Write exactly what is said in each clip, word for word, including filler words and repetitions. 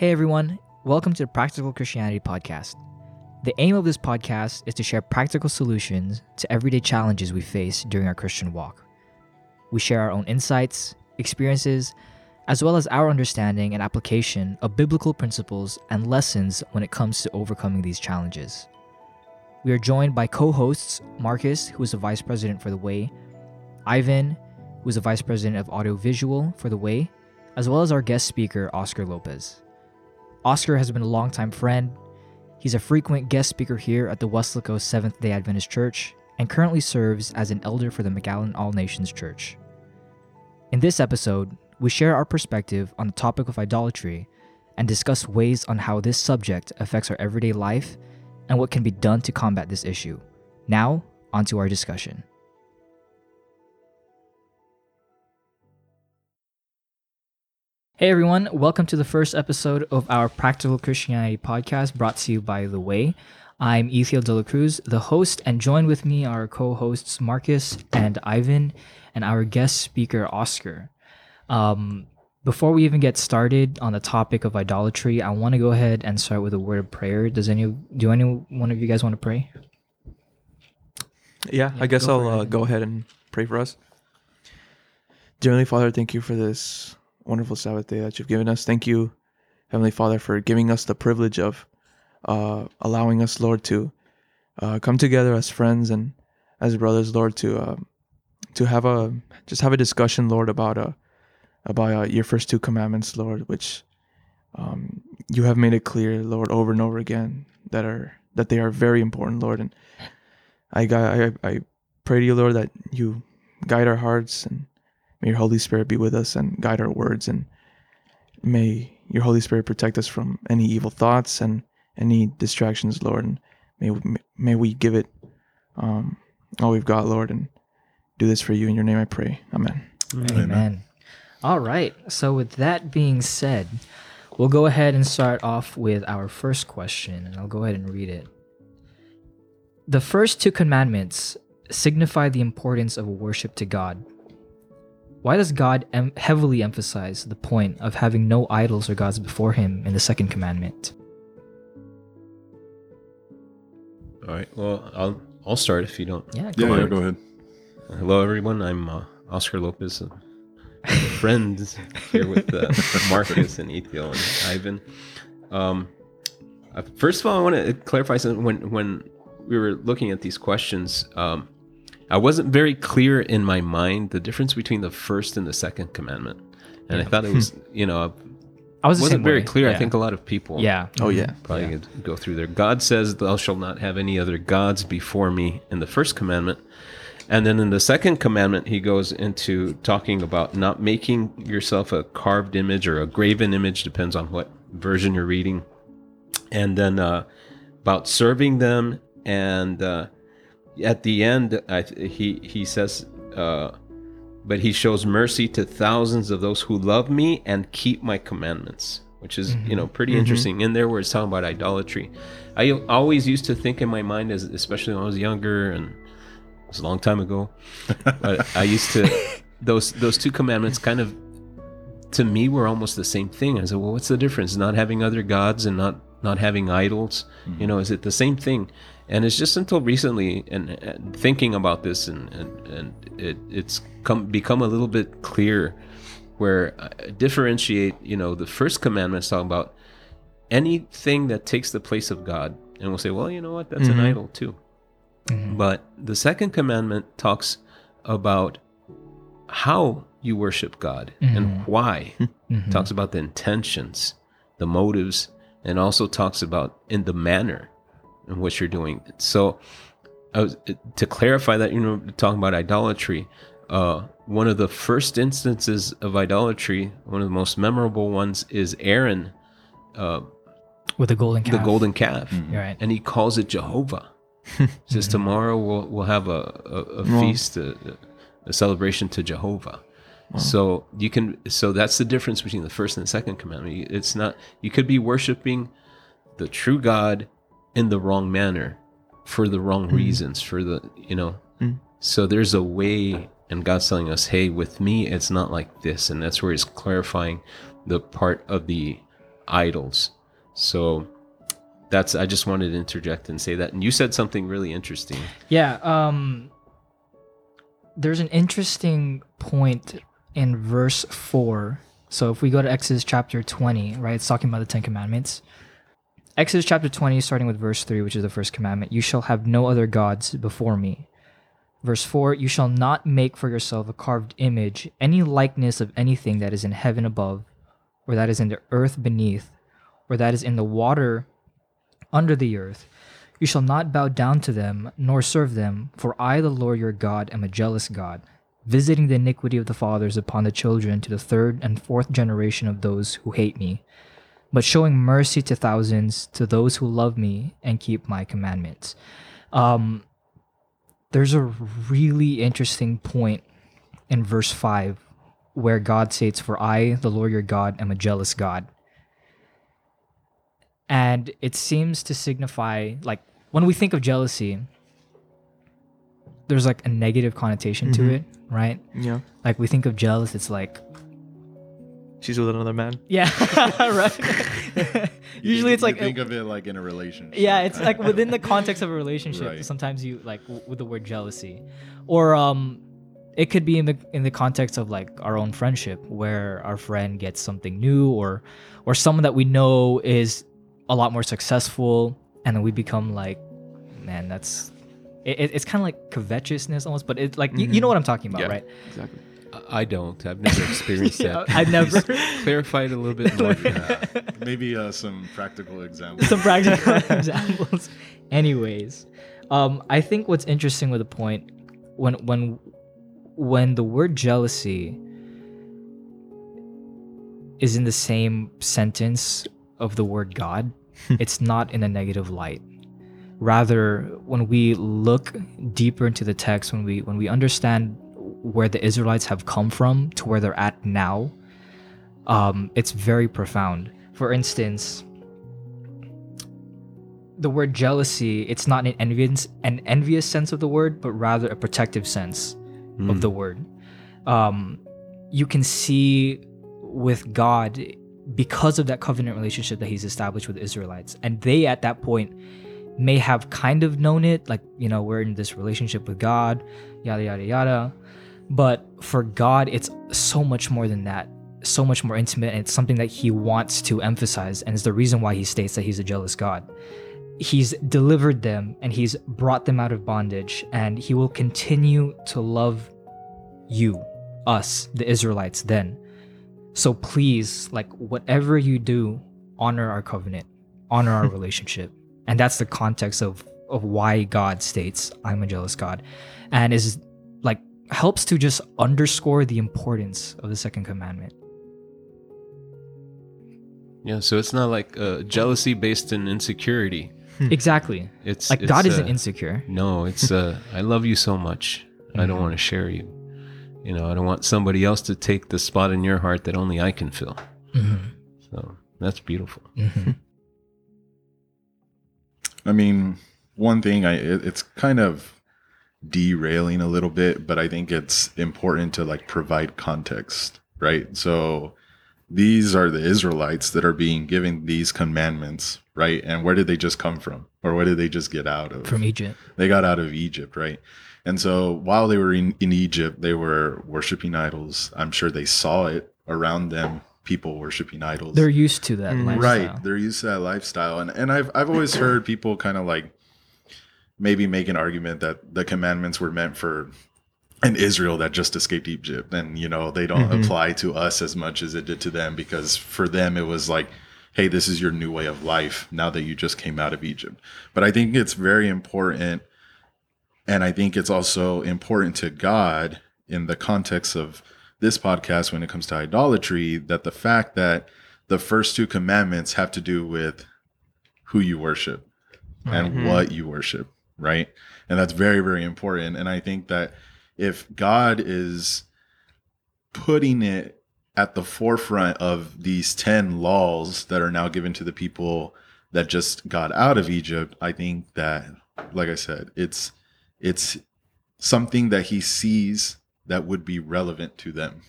Hey everyone, welcome to the Practical Christianity Podcast. The aim of this podcast is to share practical solutions to everyday challenges we face during our Christian walk. We share our own insights, experiences, as well as our understanding and application of biblical principles and lessons when it comes to overcoming these challenges. We are joined by co-hosts Marcus, who is the Vice President for The Way, Ivan, who is the Vice President of Audiovisual for The Way, as well as our guest speaker, Oscar Lopez. Oscar has been a longtime friend. He's a frequent guest speaker here at the Westlaco Seventh-day Adventist Church and currently serves as an elder for the McAllen All-Nations Church. In this episode, we share our perspective on the topic of idolatry and discuss ways on how this subject affects our everyday life and what can be done to combat this issue. Now, onto our discussion. Hey everyone, welcome to the first episode of our Practical Christianity Podcast brought to you by The Way. I'm Ethel De La Cruz, the host, and joined with me are co-hosts Marcus and Ivan and our guest speaker Oscar. Um, before we even get started on the topic of idolatry, I want to go ahead and start with a word of prayer. Does any do any one of you guys want to pray? Yeah, yeah I guess I'll uh, go ahead and pray for us. Dear Heavenly Father, thank you for this wonderful Sabbath day that you've given us. Thank you, Heavenly Father, for giving us the privilege of uh, allowing us, Lord, to uh, come together as friends and as brothers, Lord, to uh, to have a just have a discussion, Lord, about uh, about uh, your first two commandments, Lord, which um, you have made it clear, Lord, over and over again that are that they are very important, Lord. And I I, I pray to you, Lord, that you guide our hearts and may your Holy Spirit be with us and guide our words, and may your Holy Spirit protect us from any evil thoughts and any distractions, Lord. And may we, may we give it um, all we've got, Lord, and do this for you. In your name I pray. Amen. Amen. Amen. All right. So with that being said, we'll go ahead and start off with our first question, and I'll go ahead and read it. The first two commandments signify the importance of worship to God. Why does God em- heavily emphasize the point of having no idols or gods before him in the second commandment? All right, well, I'll I'll start if you don't. Yeah, go, yeah, ahead. Yeah, go ahead. Hello, everyone. I'm uh, Oscar Lopez, a friend here with uh, Marcus and Ethel and Ivan. Um, uh, first of all, I want to clarify something. When, when we were looking at these questions, um, I wasn't very clear in my mind the difference between the first and the second commandment. And yeah. I thought it was, you know, I was wasn't very way. clear. Yeah. I think a lot of people yeah. oh, yeah. probably yeah. could go through there. God says, thou shalt not have any other gods before me in the first commandment. And then in the second commandment, he goes into talking about not making yourself a carved image or a graven image, depends on what version you're reading. And then uh, about serving them and... Uh, At the end, I, he he says, uh, but he shows mercy to thousands of those who love me and keep my commandments, which is, mm-hmm. you know, pretty mm-hmm. interesting in there where it's talking about idolatry. I always used to think in my mind, as especially when I was younger, and it was a long time ago, but I used to, those those two commandments kind of, to me, were almost the same thing. I said, well, what's the difference? Not having other gods and not, not having idols, mm-hmm. you know, is it the same thing? And it's just until recently, and, and thinking about this, and and, and it, it's come become a little bit clear, where I differentiate, you know, the first commandment is talking about anything that takes the place of God, and we'll say, well, you know what, that's mm-hmm. an idol too. Mm-hmm. But the second commandment talks about how you worship God mm-hmm. and why. Mm-hmm. Talks about the intentions, the motives, and also talks about in the manner and what you're doing. So I was, to clarify that, you know, talking about idolatry, uh, one of the first instances of idolatry, one of the most memorable ones, is Aaron uh, with the golden calf. The golden calf. Mm-hmm. Right. And he calls it Jehovah. He says, mm-hmm. tomorrow we'll we'll have a, a, a well, feast, a, a celebration to Jehovah. Well. So you can. So that's the difference between the first and the second commandment. It's not, you could be worshiping the true God in the wrong manner, for the wrong mm. reasons, for the, you know, mm. so there's a way, and God's telling us, hey, with me, it's not like this. And that's where it's clarifying the part of the idols. So that's, I just wanted to interject and say that. And you said something really interesting. Yeah. Um, there's an interesting point in verse four. So if we go to Exodus chapter twenty, right, it's talking about the Ten Commandments. Exodus chapter twenty, starting with verse three, which is the first commandment, you shall have no other gods before me. Verse four, you shall not make for yourself a carved image, any likeness of anything that is in heaven above, or that is in the earth beneath, or that is in the water under the earth. You shall not bow down to them, nor serve them, for I, the Lord your God, am a jealous God, visiting the iniquity of the fathers upon the children to the third and fourth generation of those who hate me, but showing mercy to thousands, to those who love me and keep my commandments. Um... There's a really interesting point in verse five where God states, for I, the Lord your God, am a jealous God. And it seems to signify, like, when we think of jealousy, there's like a negative connotation mm-hmm. to it, right? Yeah. Like, we think of jealous, it's like... she's with another man? Yeah, right? Usually it's like you think of it like in a relationship. Yeah, it's like within the context of a relationship. Right. Sometimes you like w- with the word jealousy, or um, it could be in the in the context of like our own friendship, where our friend gets something new, or or someone that we know is a lot more successful, and then we become like, man, that's it, it's kind of like covetousness almost, but it's like mm-hmm. you, you know what I'm talking about, yeah, right? Exactly. I don't. I've never experienced yeah, that. I've never. Clarify it a little bit more. Yeah. Maybe uh, some practical examples. Some practical examples. Anyways, um, I think what's interesting with the point, when when when the word jealousy is in the same sentence of the word God, it's not in a negative light. Rather, when we look deeper into the text, when we when we understand where the Israelites have come from to where they're at now, um, it's very profound. For instance, the word jealousy, it's not an envious, an envious sense of the word, but rather a protective sense mm. of the word. Um, you can see with God, because of that covenant relationship that he's established with the Israelites, and they at that point may have kind of known it, like, you know, we're in this relationship with God, yada, yada, yada. But for God, it's so much more than that, so much more intimate, and it's something that he wants to emphasize, and it's the reason why he states that he's a jealous God. He's delivered them, and he's brought them out of bondage, and he will continue to love you, us, the Israelites, then. So please, like, whatever you do, honor our covenant, honor our relationship. And that's the context of, of why God states, I'm a jealous God, and is like, helps to just underscore the importance of the second commandment. Yeah, so it's not like uh, jealousy based in insecurity. Exactly. It's like, it's, God isn't uh, insecure. No, it's uh, I love you so much. Mm-hmm. I don't want to share you. You know, I don't want somebody else to take the spot in your heart that only I can fill. Mm-hmm. So that's beautiful. Mm-hmm. I mean, one thing I it, it's kind of derailing a little bit, but I think it's important to like provide context, right? So these are the Israelites that are being given these commandments, right? And where did they just come from? Or where did they just get out of? From Egypt. They got out of Egypt, right? And so while they were in, in Egypt, they were worshiping idols. I'm sure they saw it around them, people worshiping idols. They're used to that lifestyle. Right. They're used to that lifestyle. And and I've I've always heard people kind of like maybe make an argument that the commandments were meant for an Israel that just escaped Egypt. And, you know, they don't mm-hmm. apply to us as much as it did to them, because for them it was like, hey, this is your new way of life now that you just came out of Egypt. But I think it's very important. And I think it's also important to God in the context of this podcast when it comes to idolatry, that the fact that the first two commandments have to do with who you worship and mm-hmm. what you worship. Right. And that's very, very important. And I think that if God is putting it at the forefront of these ten laws that are now given to the people that just got out of Egypt, I think that, like I said, it's it's something that he sees that would be relevant to them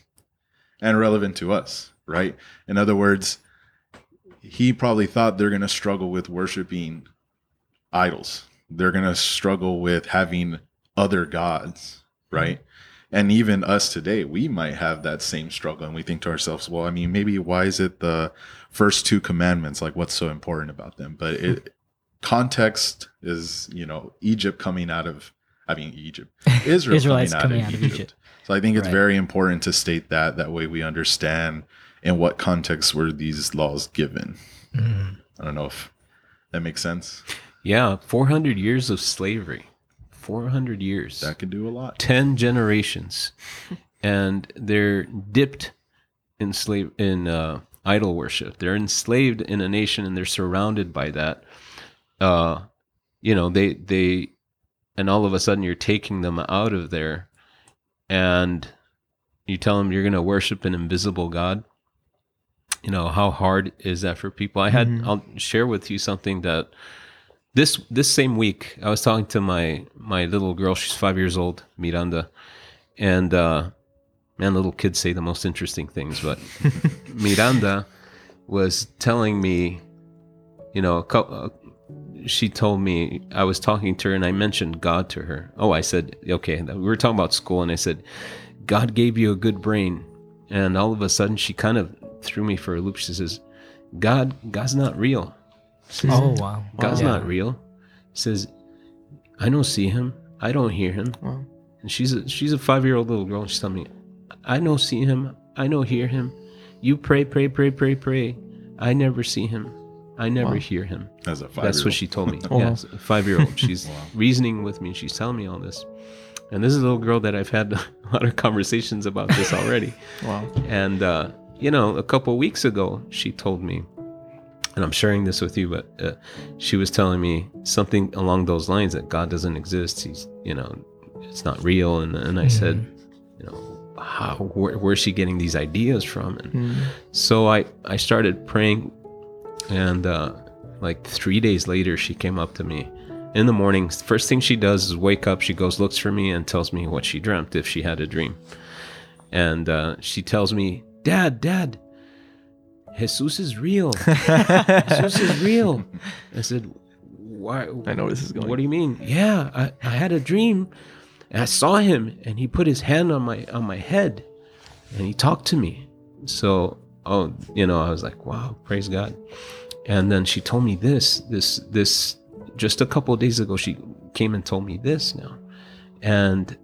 and relevant to us. Right. In other words, he probably thought they're going to struggle with worshiping idols. They're going to struggle with having other gods, right? And even us today, we might have that same struggle. And we think to ourselves, well, I mean, maybe why is it the first two commandments? Like, what's so important about them? But it, context is, you know, Egypt coming out of, I mean, Egypt, Israel Israelites coming, out, coming of out of Egypt. So I think it's right. very important to state that. That way we understand in what context were these laws given. Mm. I don't know if that makes sense. Yeah, four hundred years of slavery. four hundred years. That could do a lot. ten generations. And they're dipped in slave in uh, idol worship. They're enslaved in a nation and they're surrounded by that. Uh, you know, they they and all of a sudden you're taking them out of there and you tell them you're going to worship an invisible God. You know, how hard is that for people? I had mm-hmm. I'll share with you something that This this same week, I was talking to my, my little girl. She's five years old, Miranda. And, uh, man, little kids say the most interesting things. But Miranda was telling me, you know, she told me, I was talking to her and I mentioned God to her. Oh, I said, okay, we were talking about school. And I said, God gave you a good brain. And all of a sudden, she kind of threw me for a loop. She says, God, God's not real. Says, oh wow! God's wow. not real. Says, I don't see him. I don't hear him. Wow. And she's a, she's a five year old little girl. And she's telling me, I don't see him. I don't hear him. You pray, pray, pray, pray, pray. I never see him. I never wow. hear him. As a five. That's what she told me. oh, yeah, wow. Five year old. She's wow. reasoning with me. And she's telling me all this. And this is a little girl that I've had a lot of conversations about this already. wow. And uh, you know, a couple of weeks ago, she told me. And I'm sharing this with you, but uh, she was telling me something along those lines that God doesn't exist. He's, you know, it's not real. And and I mm. said, you know, how, where, where's she getting these ideas from? And mm. so I, I started praying. And uh, like three days later, she came up to me in the morning. First thing she does is wake up. She goes, looks for me and tells me what she dreamt, if she had a dream. And uh, she tells me, Dad, Dad. Jesus is real. Jesus is real. I said, why? I know this is going. What do you mean? Yeah, I, I had a dream. And I saw him, and he put his hand on my on my head, and he talked to me. So, oh, you know, I was like, wow, praise God. And then she told me this, this, this. Just a couple of days ago, she came and told me this now, and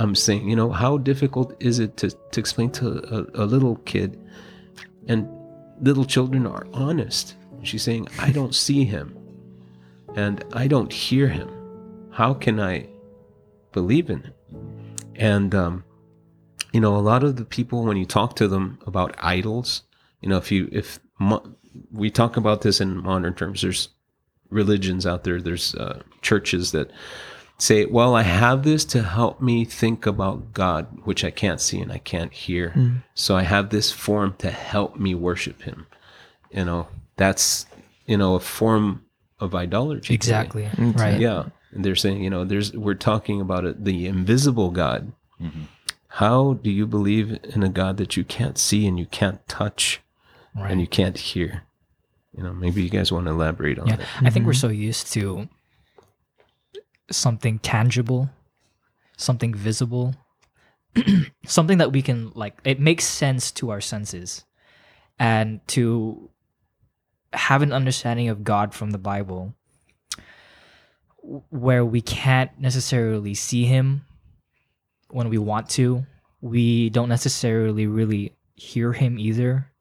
I'm saying, you know, how difficult is it to to explain to a, a little kid? And little children are honest. She's saying, I don't see him and I don't hear him. How can I believe in him? And, um, you know, a lot of the people, when you talk to them about idols, you know, if you, if mo- we talk about this in modern terms, there's religions out there, there's uh, churches that say, well, I have this to help me think about God, which I can't see and I can't hear. Mm. So I have this form to help me worship him. You know, that's, you know, a form of idolatry. Exactly. Today. Right. Yeah. And they're saying, you know, there's, we're talking about a, the invisible God. Mm-hmm. How do you believe in a God that you can't see and you can't touch right. and you can't hear? You know, maybe you guys want to elaborate on yeah. that. Mm-hmm. I think we're so used to something tangible, something visible, something that we can, like, it makes sense to our senses. And to have an understanding of God from the Bible where we can't necessarily see him when we want to, we don't necessarily really hear him either.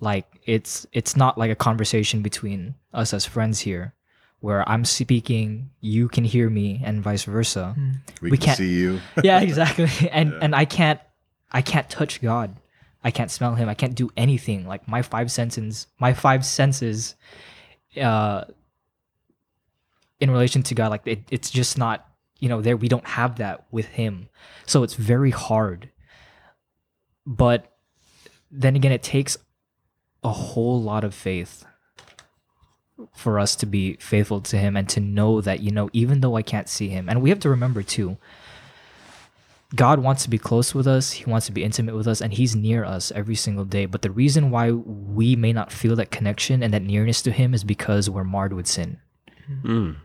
Like, it's it's not like a conversation between us as friends here, where I'm speaking, you can hear me, and vice versa. We, we can can't see you. yeah, exactly. And yeah. and I can't, I can't touch God. I can't smell him. I can't do anything. Like my five senses, my five senses, uh, in relation to God, like it, it's just not, you know, there. We don't have that with him, so it's very hard. But then again, it takes a whole lot of faith for us to be faithful to him and to know that, you know, even though I can't see him, and we have to remember too, God wants to be close with us. He wants to be intimate with us, and he's near us every single day. But the reason why we may not feel that connection and that nearness to him is because we're marred with sin. Mm.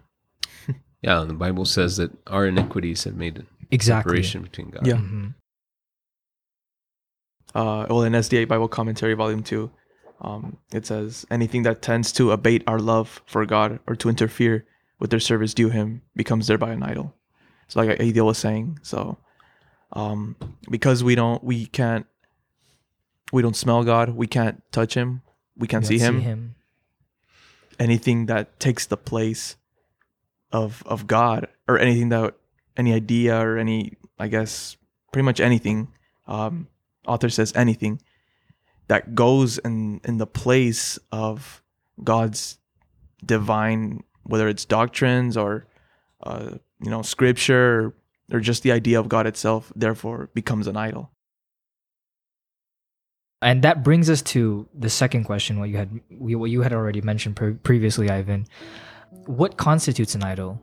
Yeah, and the Bible says that our iniquities have made a exactly. separation between God. Yeah. Mm-hmm. Uh, well, in S D A Bible Commentary, Volume two, um, it says, anything that tends to abate our love for God or to interfere with their service due him becomes thereby an idol. So like Ethel was saying, so um, because we don't, we can't, we don't smell God, we can't touch him, we can't see him. see him. Anything that takes the place of of God, or anything that, any idea or any, I guess, pretty much anything, um, author says anything that goes in, in the place of God's divine, whether it's doctrines or, uh, you know, scripture, or, or just the idea of God itself, therefore becomes an idol. And that brings us to the second question, what you had what you had already mentioned pre- previously, Ivan. What constitutes an idol?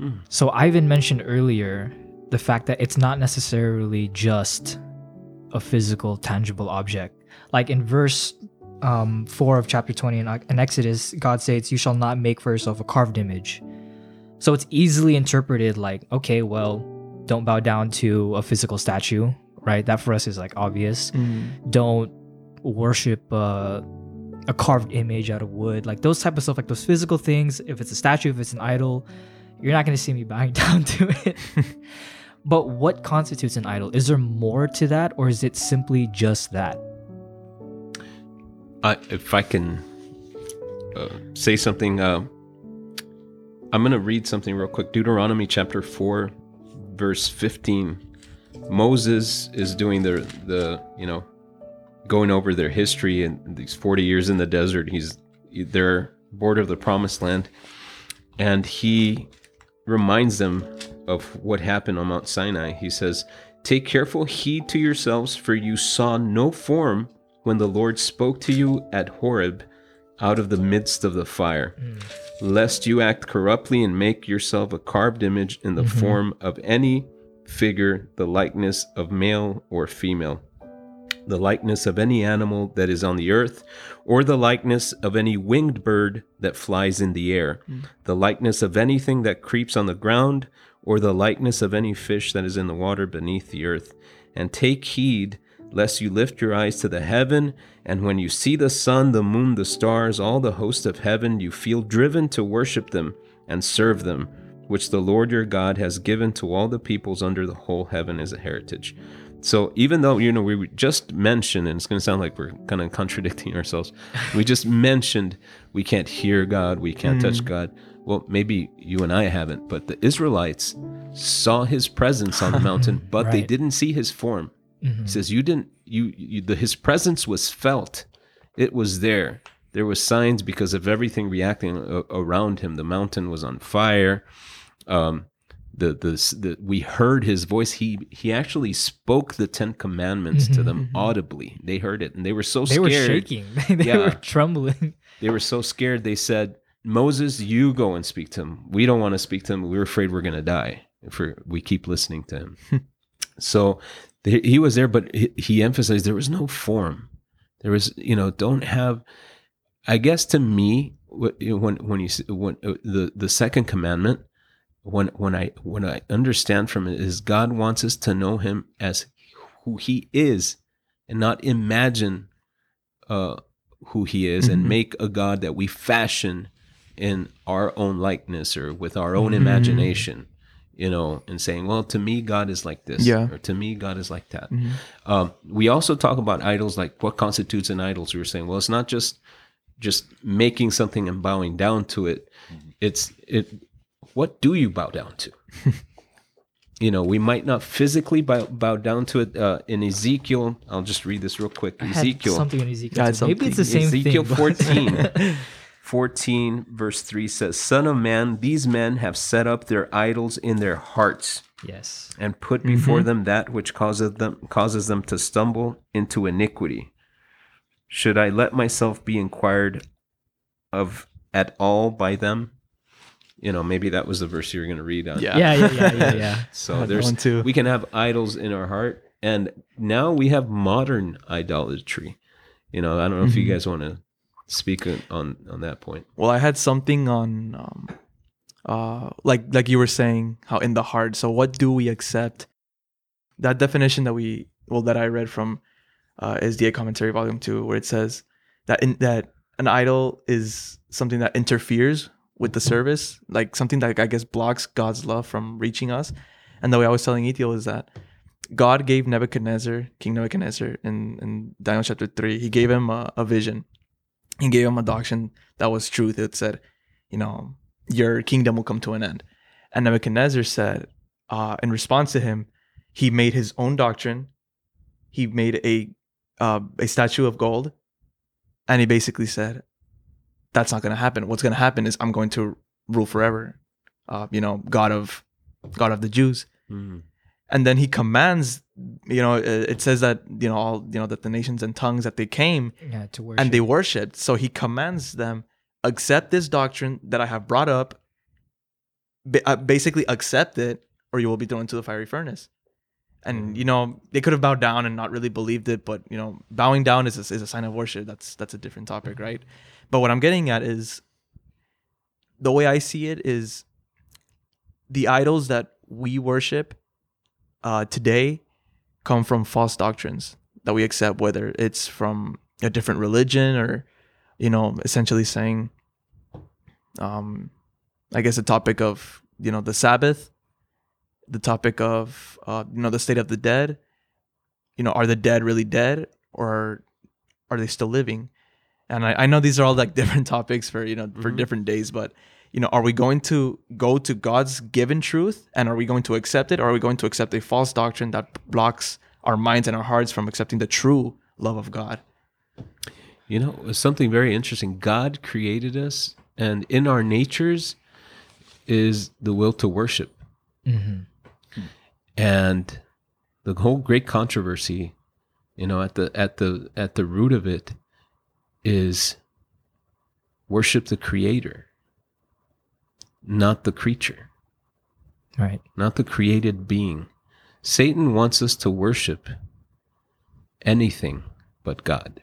Mm. So Ivan mentioned earlier the fact that it's not necessarily just a physical, tangible object. Like in verse um, four of chapter twenty in, in Exodus, God says, "You shall not make for yourself a carved image." So it's easily interpreted like, okay, well, don't bow down to a physical statue, right? That for us is like obvious. Mm. Don't worship uh, a carved image out of wood. Like those type of stuff, like those physical things, if it's a statue, if it's an idol, you're not going to see me bowing down to it. But what constitutes an idol? Is there more to that, or is it simply just that? Uh, if I can uh, say something... Uh... I'm going to read something real quick. Deuteronomy chapter four, verse fifteen. Moses is doing the, the you know, going over their history and these forty years in the desert. He's their border of the promised land. And he reminds them of what happened on Mount Sinai. He says, "Take careful heed to yourselves, for you saw no form when the Lord spoke to you at Horeb out of the midst of the fire. Mm. Lest you act corruptly and make yourself a carved image in the mm-hmm. form of any figure, the likeness of male or female, the likeness of any animal that is on the earth, or the likeness of any winged bird that flies in the air, mm. the likeness of anything that creeps on the ground, or the likeness of any fish that is in the water beneath the earth. And take heed, lest you lift your eyes to the heaven, and when you see the sun, the moon, the stars, all the host of heaven, you feel driven to worship them and serve them, which the Lord your God has given to all the peoples under the whole heaven as a heritage." So even though, you know, we just mentioned, and it's going to sound like we're kind of contradicting ourselves, we just mentioned we can't hear God, we can't mm. touch God. Well, maybe you and I haven't, but the Israelites saw his presence on the mountain, but right. they didn't see his form. Mm-hmm. He says, you didn't, you, you, the, his presence was felt. It was there. There was signs because of everything reacting a, around him. The mountain was on fire. Um, the, the, the, we heard his voice. He, he actually spoke the Ten Commandments mm-hmm, to them mm-hmm. audibly. They heard it and they were so they scared. They were shaking. they yeah. were trembling. They were so scared. They said, "Moses, you go and speak to him. We don't want to speak to him. We're afraid we're going to die if we're, we keep listening to him." So he was there, but he emphasized there was no form. There was, you know, don't have, I guess to me, when when you when the, the second commandment, when when I when I understand from it is God wants us to know him as who he is and not imagine uh, who he is mm-hmm. and make a God that we fashion in our own likeness or with our own mm-hmm. imagination. You know, and saying, well, to me, God is like this, yeah. or to me, God is like that. Mm-hmm. Um, we also talk about idols, like what constitutes an idol. So we were saying, well, it's not just just making something and bowing down to it. It's it. What do you bow down to? You know, we might not physically bow, bow down to it. Uh, in Ezekiel, I'll just read this real quick. I Ezekiel, had something in Ezekiel. God, something. Maybe it's the same Ezekiel thing. Ezekiel fourteen. fourteen verse three says, "Son of man, these men have set up their idols in their hearts, yes, and put mm-hmm. before them that which causes them causes them to stumble into iniquity. Should I let myself be inquired of at all by them? you know, maybe that was the verse you were going to read on. Yeah, yeah, yeah, yeah, yeah, yeah. So there's, we can have idols in our heart, and now we have modern idolatry. You know, I don't know mm-hmm. if you guys want to speak on, on that point. Well, I had something on, um, uh, like like you were saying, how in the heart. So what do we accept? That definition that we, well, that I read from uh, S D A Commentary Volume Two, where it says that in, that an idol is something that interferes with the service, like something that I guess blocks God's love from reaching us. And the way I was telling Ethel is that God gave Nebuchadnezzar, King Nebuchadnezzar, in, in Daniel chapter three, he gave him a, a vision. He gave him a doctrine that was truth. It said, you know, your kingdom will come to an end. And Nebuchadnezzar said, uh, in response to him, he made his own doctrine. He made a uh, a statue of gold. And he basically said, that's not going to happen. What's going to happen is I'm going to rule forever. Uh, you know, God of God of the Jews. Mm. And then he commands, you know, it says that, you know, all, you know, that the nations and tongues that they came yeah, to worship. And they worshiped. So he commands them, accept this doctrine that I have brought up. Basically accept it or you will be thrown into the fiery furnace. And, you know, they could have bowed down and not really believed it. But, you know, bowing down is a, is a sign of worship. That's that's a different topic, right? But what I'm getting at is the way I see it is the idols that we worship uh, today come from false doctrines that we accept, whether it's from a different religion or, you know, essentially saying, um, I guess, the topic of, you know, the Sabbath. The topic of, uh, you know, the state of the dead, you know, are the dead really dead or are they still living? And I, I know these are all like different topics for, you know, for mm-hmm. different days, but, you know, are we going to go to God's given truth and are we going to accept it? Or are we going to accept a false doctrine that blocks our minds and our hearts from accepting the true love of God? You know, something very interesting. God created us and in our natures is the will to worship. Mm-hmm. And the whole great controversy, you know, at the at the at the root of it is worship the creator, not the creature. Right. Not the created being. Satan wants us to worship anything but God.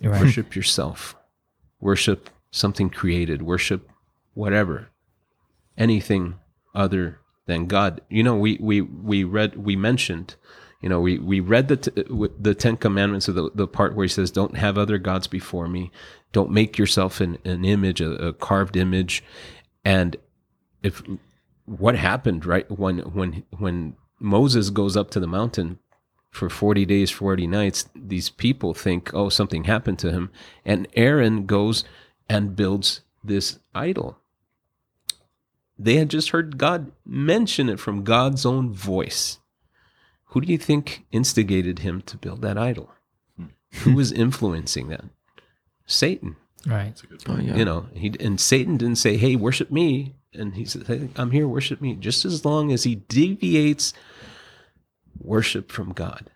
Right. Worship yourself. Worship something created. Worship whatever. Anything other than God. You know, we we we read we mentioned, you know, we we read the t- the Ten Commandments of the, the part where he says, "Don't have other gods before me. Don't make yourself an an image, a, a carved image." And if what happened right when when when Moses goes up to the mountain for forty days, forty nights, these people think, "Oh, something happened to him," and Aaron goes and builds this idol. They had just heard God mention it from God's own voice. Who do you think instigated him to build that idol? Who was influencing that? Satan. Right. That's a good point. Oh, yeah. You know, he, and Satan didn't say, "Hey, worship me." And he said, "Hey, I'm here, worship me." Just as long as he deviates worship from God.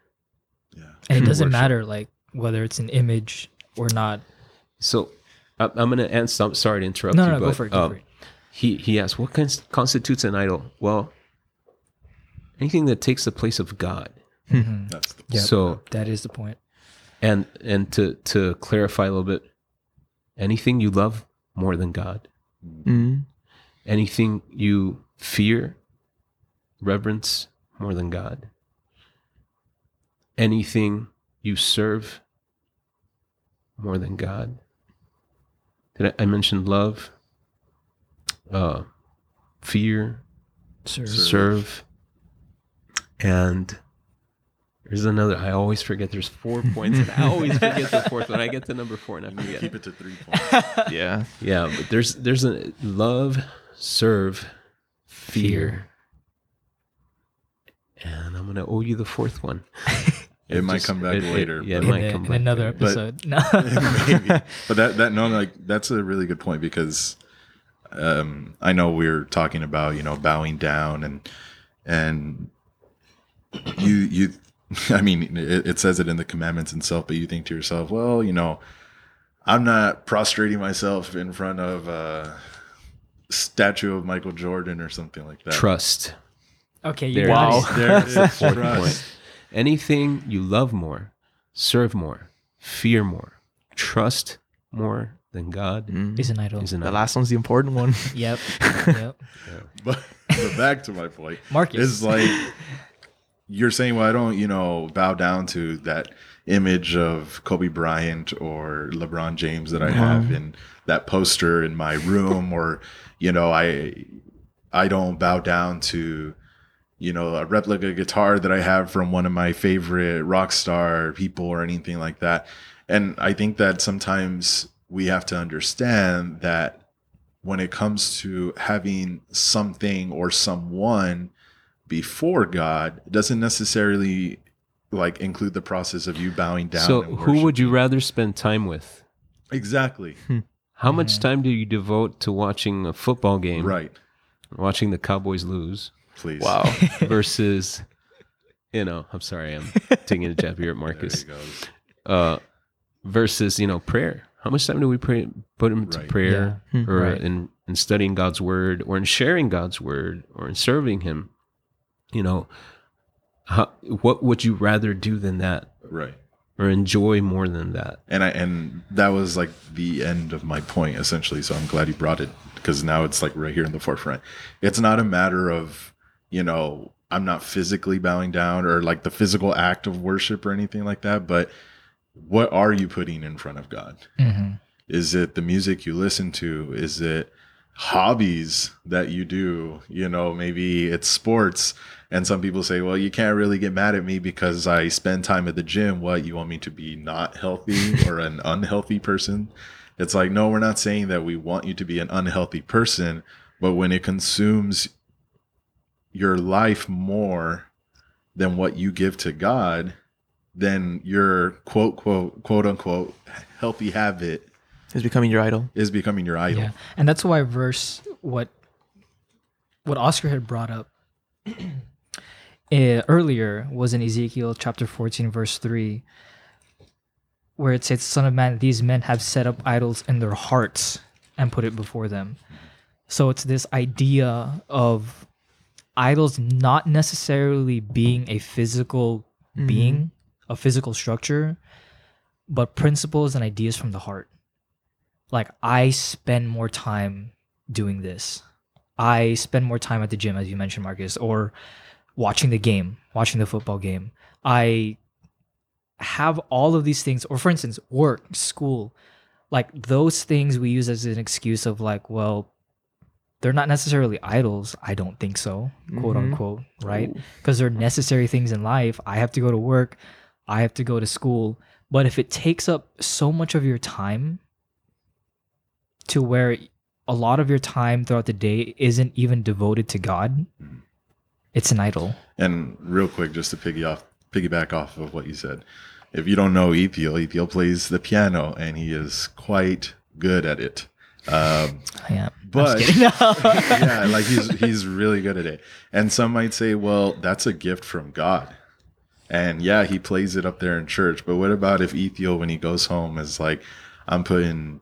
Yeah. And it doesn't worship. matter, like, whether it's an image or not. So I'm going to answer. I'm sorry to interrupt no, you. No, no, go for it. Go um, for it. He he asks, what constitutes an idol? Well, anything that takes the place of God. Mm-hmm. That's the point. Yep, so that is the point. And and to, to clarify a little bit, anything you love more than God, mm-hmm. anything you fear, reverence more than God, anything you serve more than God. Did I, I mention love? Uh, fear, serve. serve, and there's another. I always forget. There's four points, and I always forget the fourth one. I get to number four, and I forget. Keep it to three points. Yeah, yeah. But there's there's a love, serve, fear, fear. And I'm gonna owe you the fourth one. It, it might just, come back it, later. It, yeah, it might a, come in back another later. episode. But, no, maybe. But that that no, like that's a really good point because. Um, I know we were talking about, you know, bowing down and, and you, you, I mean, it, it says it in the commandments and stuff, but you think to yourself, well, you know, I'm not prostrating myself in front of, uh, statue of Michael Jordan or something like that. Trust. Okay. You wow. There is trust. Point. Anything you love more, serve more, fear more, trust more than God mm. is an idol. Is an idol. The last one's the important one. Yep. Yep. But, but back to my point, Marcus, is like you're saying, well, I don't, you know, bow down to that image of Kobe Bryant or LeBron James that I have in that poster in my room, or, you know, I I don't bow down to, you know, a replica guitar that I have from one of my favorite rock star people or anything like that. And I think that sometimes we have to understand that when it comes to having something or someone before God, it doesn't necessarily like include the process of you bowing down. So who would you rather spend time with? Exactly. Hmm. How mm-hmm. much time do you devote to watching a football game? Right. Watching the Cowboys lose. Please. Wow. Versus, you know, I'm sorry, I'm taking a jab here at Marcus. There he goes. Uh, versus, you know, prayer. How much time do we pray, put into right. prayer yeah. or right. in, in studying God's word, or in sharing God's word, or in serving him? You know, how, what would you rather do than that? Right. Or enjoy more than that? And I and that was like the end of my point, essentially. So I'm glad you brought it, because now it's like right here in the forefront. It's not a matter of, you know, I'm not physically bowing down or like the physical act of worship or anything like that, but what are you putting in front of God? Mm-hmm. Is it the music you listen to? Is it hobbies that you do? You know, maybe it's sports. And some people say, well, you can't really get mad at me because I spend time at the gym. What, you want me to be not healthy or an unhealthy person? It's like, no, we're not saying that we want you to be an unhealthy person, but when it consumes your life more than what you give to God, then your quote, quote, quote unquote, healthy habit is becoming your idol. Is becoming your idol. Yeah. And that's why verse, what what Oscar had brought up earlier was in Ezekiel chapter fourteen, verse three, where it says, Son of man, these men have set up idols in their hearts and put it before them. So it's this idea of idols not necessarily being a physical mm-hmm. being, a physical structure, but principles and ideas from the heart. Like, I spend more time doing this. I spend more time at the gym, as you mentioned, Marcus, or watching the game, watching the football game. I have all of these things, or for instance, work, school, like those things we use as an excuse of like, well, they're not necessarily idols. I don't think so, quote mm-hmm. unquote, right? Because they're necessary things in life. I have to go to work. I have to go to school. But if it takes up so much of your time to where a lot of your time throughout the day isn't even devoted to God, it's an idol. And real quick, just to piggy off, piggyback off of what you said, if you don't know Ethel, Ethel plays the piano, and he is quite good at it. Um, yeah, but yeah, like he's he's really good at it. And some might say, well, that's a gift from God. And yeah, he plays it up there in church. But what about if Ethel, when he goes home, is like, I'm putting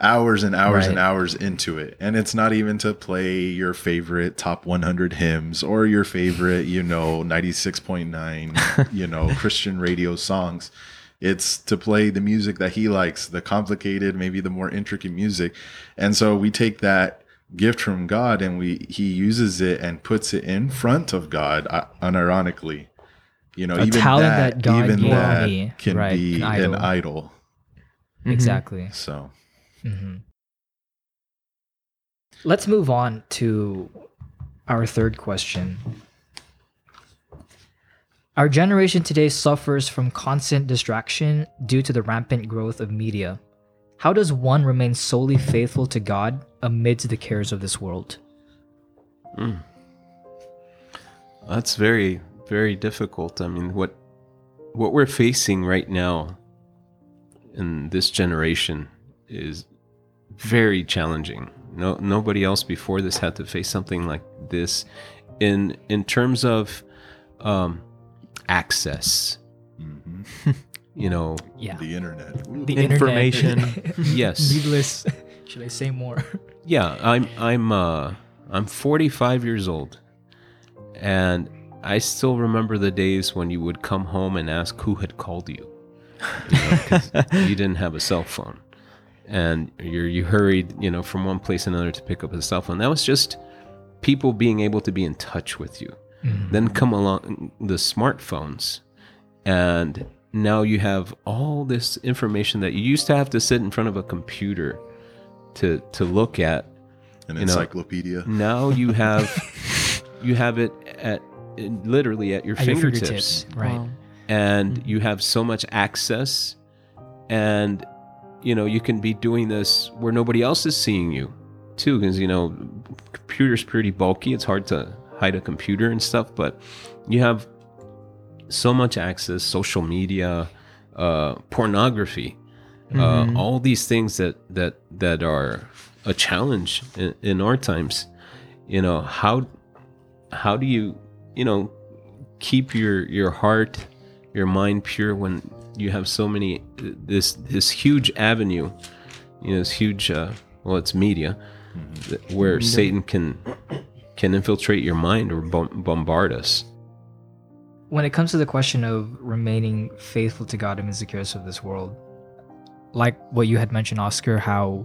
hours and hours right. and hours into it, and it's not even to play your favorite top one hundred hymns or your favorite, you know, ninety-six point nine you know, Christian radio songs. It's to play the music that he likes, the complicated, maybe the more intricate music. And so we take that gift from God and we he uses it and puts it in front of God, unironically. You know, a even talent that, that God even that me. Can right. be an idol. An idol. Mm-hmm. Exactly. So. Mm-hmm. Let's move on to our third question. Our generation today suffers from constant distraction due to the rampant growth of media. How does one remain solely faithful to God amidst the cares of this world? Mm. That's very, very difficult. I mean, what what we're facing right now in this generation is very challenging. No, nobody else before this had to face something like this in in terms of um, access. Mm-hmm. You know, yeah. the internet, the information, internet. Yes, needless Should I say more? Yeah, I'm I'm uh, I'm forty-five years old, and I still remember the days when you would come home and ask who had called you, because you know, you didn't have a cell phone, and you you hurried, you know, from one place to another to pick up a cell phone. That was just people being able to be in touch with you. Mm-hmm. Then come along the smartphones, and now you have all this information that you used to have to sit in front of a computer to to look at. An you encyclopedia. Know, now you have you have it at literally at your at fingertips, your fingertips, right? Wow. And mm-hmm. you have so much access, and you know you can be doing this where nobody else is seeing you, too. Because you know, computer's pretty bulky; it's hard to hide a computer and stuff. But you have so much access, social media, uh, pornography, mm-hmm. uh, all these things that that that are a challenge in, in our times. You know, how how do you you know keep your your heart, your mind pure when you have so many this this huge avenue, you know, this huge uh, well, it's media, mm-hmm. where no. Satan can can infiltrate your mind or bom- bombard us. When it comes to the question of remaining faithful to God amidst the cares of this world, like what you had mentioned, Oscar, how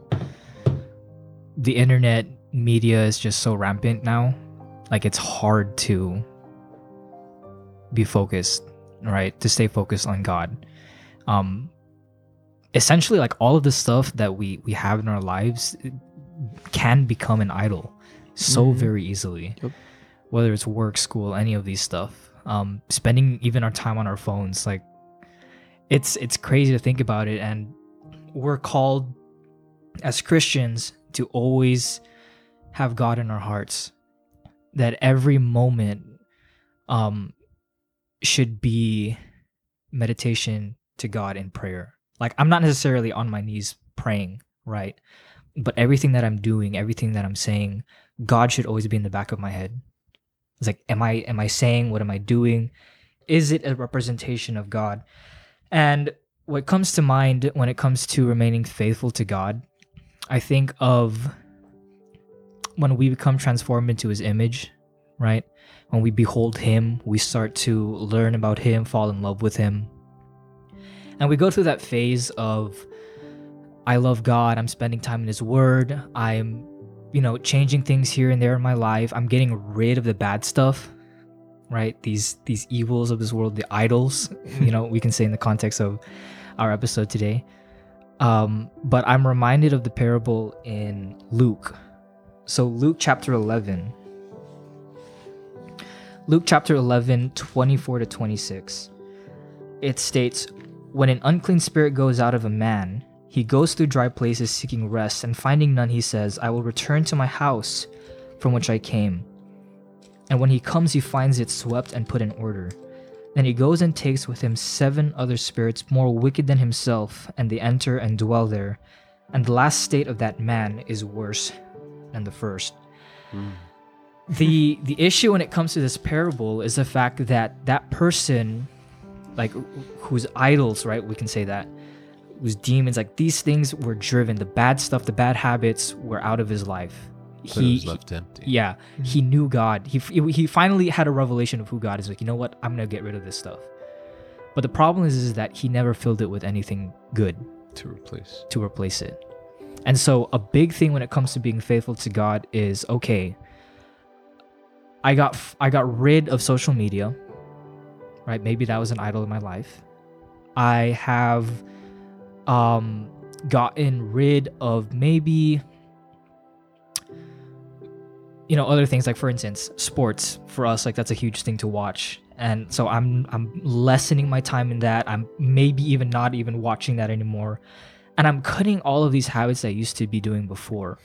the internet media is just so rampant now, like it's hard to be focused, right? To stay focused on God. Um, essentially, like all of the stuff that we, we have in our lives can become an idol so mm-hmm. very easily, yep. whether it's work, school, any of these stuff. Um, spending even our time on our phones, like it's it's crazy to think about it, and we're called as Christians to always have God in our hearts. That every moment um, should be meditation to God in prayer. Like I'm not necessarily on my knees praying, right? But everything that I'm doing, everything that I'm saying, God should always be in the back of my head. It's like, am I am I saying? What am I doing? Is it a representation of God? And what comes to mind when it comes to remaining faithful to God, I think of when we become transformed into His image, right? When we behold Him, we start to learn about Him, fall in love with Him. And we go through that phase of, I love God, I'm spending time in His Word, I'm you know, changing things here and there in my life. I'm getting rid of the bad stuff, right? These these evils of this world, the idols, you know, we can say in the context of our episode today. Um, but I'm reminded of the parable in Luke. So Luke chapter eleven. Luke chapter eleven, twenty-four to twenty-six. It states, when an unclean spirit goes out of a man, he goes through dry places seeking rest, and finding none, he says, I will return to my house from which I came. And when he comes, he finds it swept and put in order. Then he goes and takes with him seven other spirits more wicked than himself, and they enter and dwell there. And the last state of that man is worse than the first. Mm. The the issue when it comes to this parable is the fact that that person, like whose idols, right, we can say that, was demons, like these things were driven, the bad stuff, the bad habits were out of his life. But he was left empty. Yeah, mm-hmm. He knew God. He he finally had a revelation of who God is. Like, you know what? I'm gonna get rid of this stuff. But the problem is, is that he never filled it with anything good to replace to replace it. And so, a big thing when it comes to being faithful to God is, okay, I got I got rid of social media, right? Maybe that was an idol in my life. I have. Um, gotten rid of maybe, you know, other things, like for instance, sports for us, like that's a huge thing to watch. And so I'm, I'm lessening my time in that. I'm maybe even not even watching that anymore. And I'm cutting all of these habits that I used to be doing before,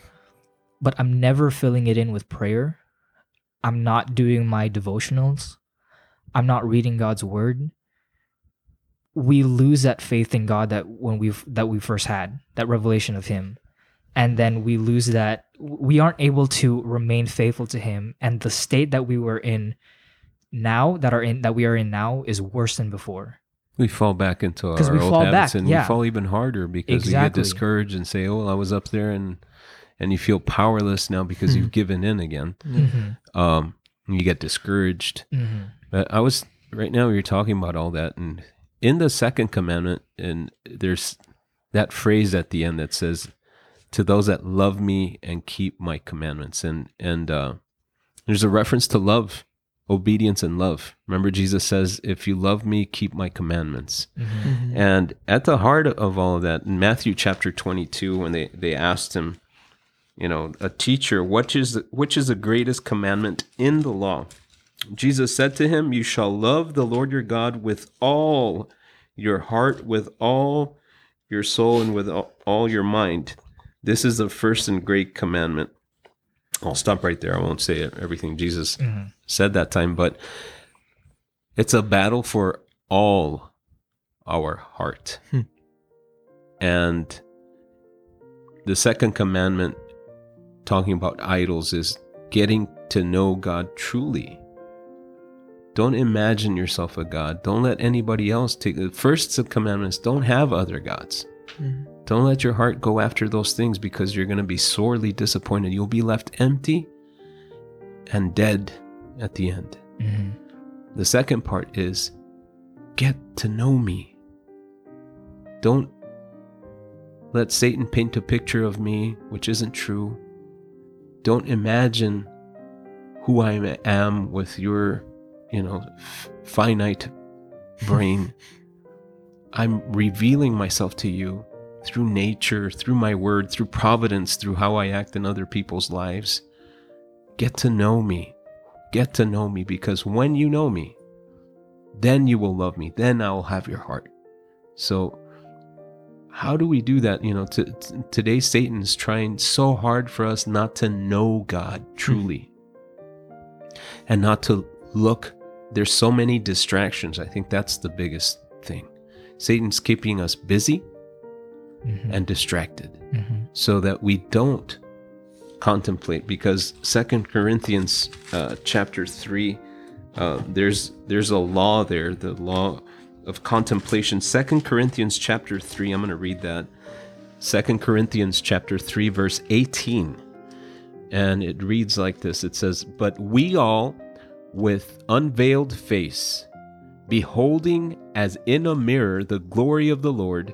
but I'm never filling it in with prayer. I'm not doing my devotionals. I'm not reading God's word. We lose that faith in God that when we've that we first had, that revelation of Him, and then we lose that. We aren't able to remain faithful to Him, and the state that we were in now, that are in that we are in now, is worse than before. We fall back into our we old fall habits back, and yeah. we fall even harder because exactly. we get discouraged and say, oh, well, I was up there, and and you feel powerless now because mm-hmm. you've given in again. Mm-hmm. Um, you get discouraged. Mm-hmm. But I was, right now you're talking about all that, and in the second commandment, and there's that phrase at the end that says, to those that love me and keep my commandments. And, and uh, there's a reference to love. Obedience and love. Remember, Jesus says, if you love me, keep my commandments. Mm-hmm. Mm-hmm. And at the heart of all of that, in Matthew chapter twenty-two, when they, they asked him, you know, a teacher, what is the, which is the greatest commandment in the law? Jesus said to him, you shall love the Lord your God with all your heart, with all your soul, and with all, all your mind. This is the first and great commandment. I'll stop right there. I won't say everything Jesus mm-hmm. said that time, but it's a battle for all our heart. Hmm. And the second commandment, talking about idols, is getting to know God truly. Don't imagine yourself a God. Don't let anybody else take it. First, the commandments, don't have other gods. Mm-hmm. Don't let your heart go after those things, because you're going to be sorely disappointed. You'll be left empty and dead at the end. Mm-hmm. The second part is get to know me. Don't let Satan paint a picture of me, which isn't true. Don't imagine who I am with your, you know, f- finite brain. I'm revealing myself to you through nature, through my word, through providence, through how I act in other people's lives. Get to know me. Get to know me, because when you know me, then you will love me. Then I will have your heart. So how do we do that? You know, t- t- today Satan's trying so hard for us not to know God truly and not to look. There's so many distractions. I think that's the biggest thing. Satan's keeping us busy. Mm-hmm. and distracted mm-hmm. so that we don't contemplate, because Second Corinthians uh, chapter three, uh, there's there's a law there, the law of contemplation. Second Corinthians chapter three, I'm going to read that. Second Corinthians chapter three, verse eighteen, and it reads like this. It says, but we all with unveiled face, beholding as in a mirror the glory of the Lord,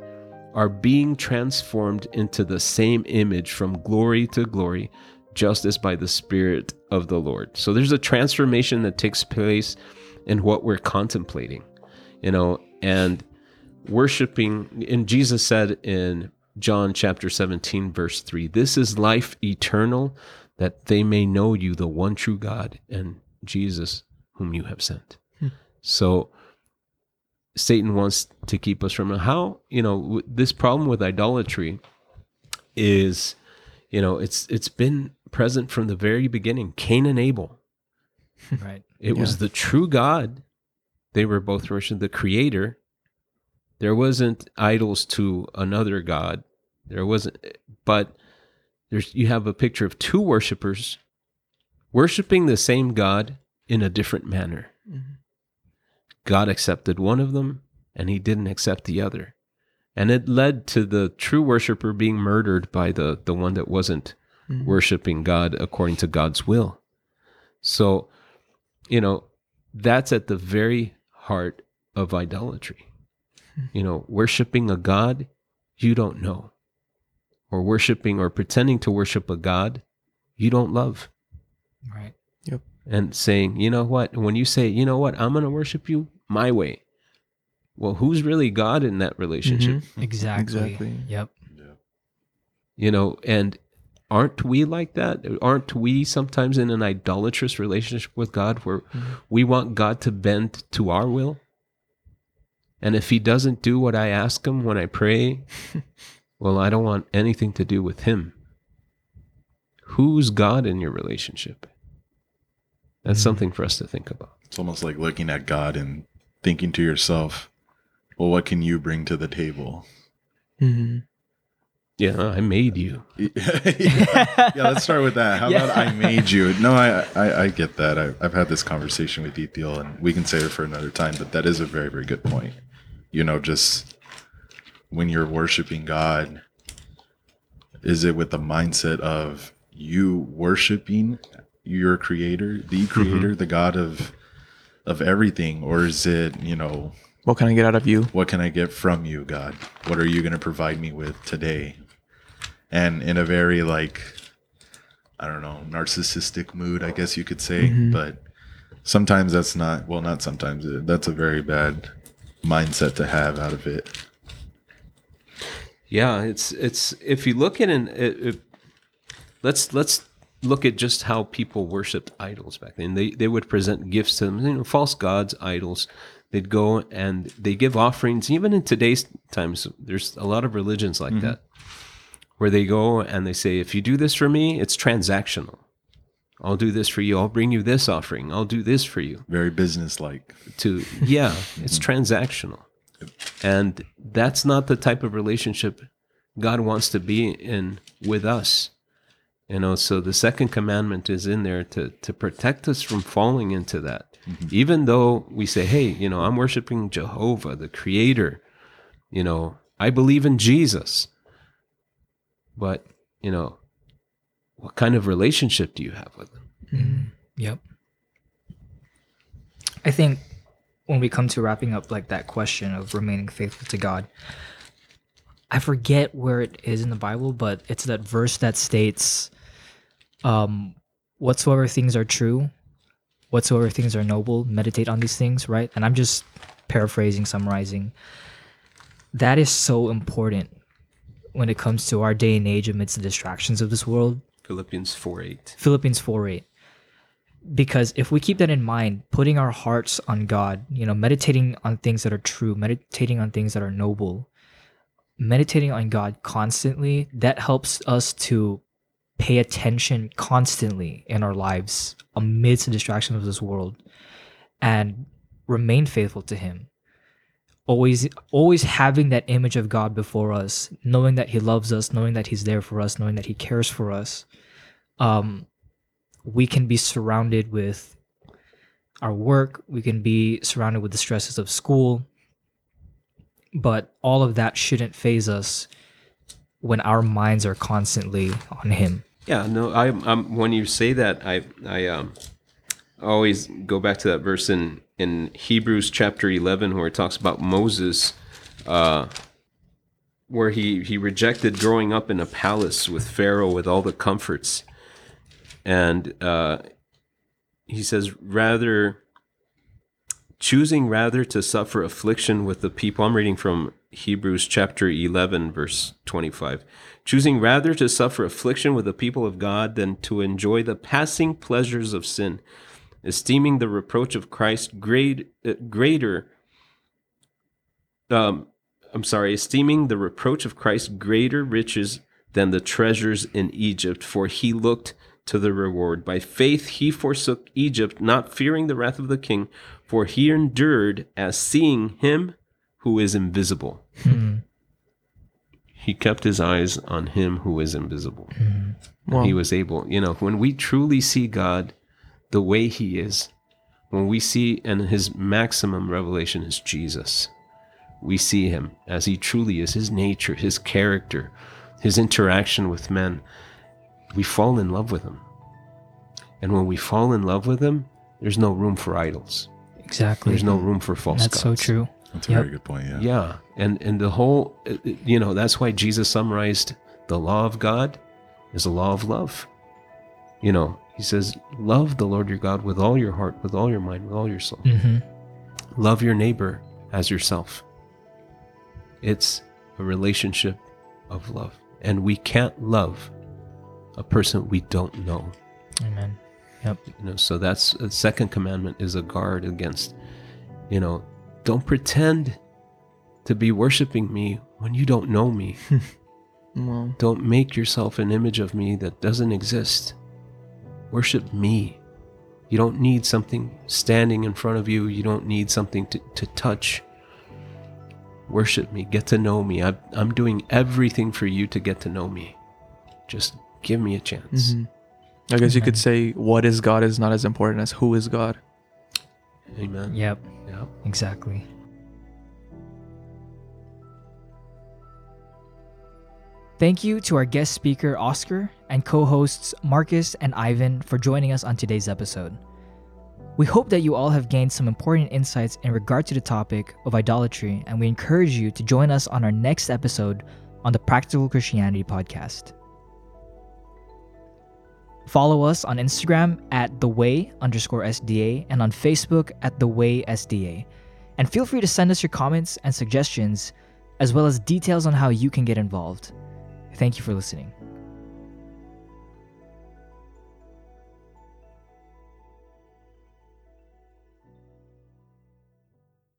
are being transformed into the same image from glory to glory, just as by the Spirit of the Lord. So there's a transformation that takes place in what we're contemplating, you know, and worshiping. And Jesus said in John chapter seventeen, verse three, this is life eternal, that they may know you, the one true God, and Jesus whom you have sent. Hmm. So Satan wants to keep us from how, you know, this problem with idolatry is, you know, it's it's been present from the very beginning. Cain and Abel. Right. It yeah. was the true God. They were both worshiping the creator. There wasn't idols to another God. There wasn't, but there's you have a picture of two worshipers worshiping the same God in a different manner. Mm-hmm. God accepted one of them, and he didn't accept the other. And it led to the true worshiper being murdered by the, the one that wasn't mm-hmm. worshiping God according to God's will. So, you know, that's at the very heart of idolatry. Mm-hmm. You know, worshiping a God you don't know, or worshiping or pretending to worship a God you don't love. Right. Yep. And saying, you know what, when you say, you know what, I'm going to worship you my way. Well, who's really God in that relationship? Mm-hmm. Exactly. Exactly. Yep. Yeah. You know, and aren't we like that? Aren't we sometimes in an idolatrous relationship with God where mm-hmm. we want God to bend to our will? And if he doesn't do what I ask him when I pray, well, I don't want anything to do with him. Who's God in your relationship? That's something for us to think about. It's almost like looking at God and thinking to yourself, well, what can you bring to the table? Mm-hmm. Yeah, I made you. yeah, yeah, let's start with that. How yeah. about I made you? No, I I, I get that. I, I've had this conversation with Ethel, and we can save it for another time, but that is a very, very good point. you know, just when you're worshiping God, is it with the mindset of you worshiping your creator, the creator, mm-hmm. the God of of everything? Or is it, you know, what can I get out of you? What can I get from you, God? What are you going to provide me with today? And in a very, like, I don't know, narcissistic mood, I guess you could say. Mm-hmm. But sometimes that's not, well, not sometimes, that's a very bad mindset to have out of it. Yeah, it's, it's if you look at an, it, it, let's, let's look at just how people worshipped idols back then. They, they would present gifts to them, you know, false gods, idols. They'd go and they give offerings. Even in today's times, there's a lot of religions like mm-hmm. that, where they go and they say, if you do this for me, it's transactional. I'll do this for you. I'll bring you this offering. I'll do this for you. Very business-like. To, yeah, mm-hmm. it's transactional. Yep. And that's not the type of relationship God wants to be in with us. You know, so the second commandment is in there to, to protect us from falling into that. Mm-hmm. Even though we say, hey, you know, I'm worshiping Jehovah, the Creator. You know, I believe in Jesus. But, you know, what kind of relationship do you have with them? Mm, yep. I think when we come to wrapping up like that question of remaining faithful to God, I forget where it is in the Bible, but it's that verse that states, um, whatsoever things are true, whatsoever things are noble, meditate on these things, right? And I'm just paraphrasing, summarizing. That is so important when it comes to our day and age amidst the distractions of this world. Philippians four eight. Philippians four eight. Because if we keep that in mind, putting our hearts on God, you know, meditating on things that are true, meditating on things that are noble, meditating on God constantly, that helps us to pay attention constantly in our lives amidst the distractions of this world and remain faithful to Him. Always always having that image of God before us, knowing that He loves us, knowing that He's there for us, knowing that He cares for us, um, we can be surrounded with our work, we can be surrounded with the stresses of school, but all of that shouldn't faze us when our minds are constantly on Him. Yeah, no, I, I'm, when you say that, I, I um, always go back to that verse in in Hebrews chapter eleven, where it talks about Moses, uh, where he, he rejected growing up in a palace with Pharaoh with all the comforts. And uh, he says, rather, choosing rather to suffer affliction with the people. I'm reading from Hebrews chapter eleven, verse twenty-five. Choosing rather to suffer affliction with the people of God than to enjoy the passing pleasures of sin, esteeming the reproach of Christ great, uh, greater, um, I'm sorry, esteeming the reproach of Christ greater riches than the treasures in Egypt, for he looked to the reward. By faith he forsook Egypt, not fearing the wrath of the king, for he endured as seeing him who is invisible. Mm-hmm. He kept his eyes on him who is invisible. Mm-hmm. Wow. He was able, you know, when we truly see God the way He is, when we see, and His maximum revelation is Jesus, we see Him as He truly is, His nature, His character, His interaction with men, we fall in love with Him. And when we fall in love with Him, there's no room for idols. Exactly. There's no room for false gods. That's so true. That's a yep. very good point, yeah. Yeah, and, and the whole, you know, that's why Jesus summarized the law of God is a law of love. You know, He says, love the Lord your God with all your heart, with all your mind, with all your soul. Mm-hmm. Love your neighbor as yourself. It's a relationship of love. And we can't love a person we don't know. Amen. Yep. You know, so that's the second commandment is a guard against, you know, don't pretend to be worshiping me when you don't know me. No. Don't make yourself an image of me that doesn't exist. Worship me. You don't need something standing in front of you. You don't need something to, to touch. Worship me. Get to know me. I, I'm doing everything for you to get to know me. Just give me a chance. Mm-hmm. I guess Amen. You could say what is God is not as important as who is God. Amen. Yep. Yep. Exactly. Thank you to our guest speaker, Oscar, and co-hosts Marcus and Ivan for joining us on today's episode. We hope that you all have gained some important insights in regard to the topic of idolatry, and we encourage you to join us on our next episode on the Practical Christianity Podcast. Follow us on Instagram at The Way underscore S D A and on Facebook at The Way S D A. And feel free to send us your comments and suggestions, as well as details on how you can get involved. Thank you for listening.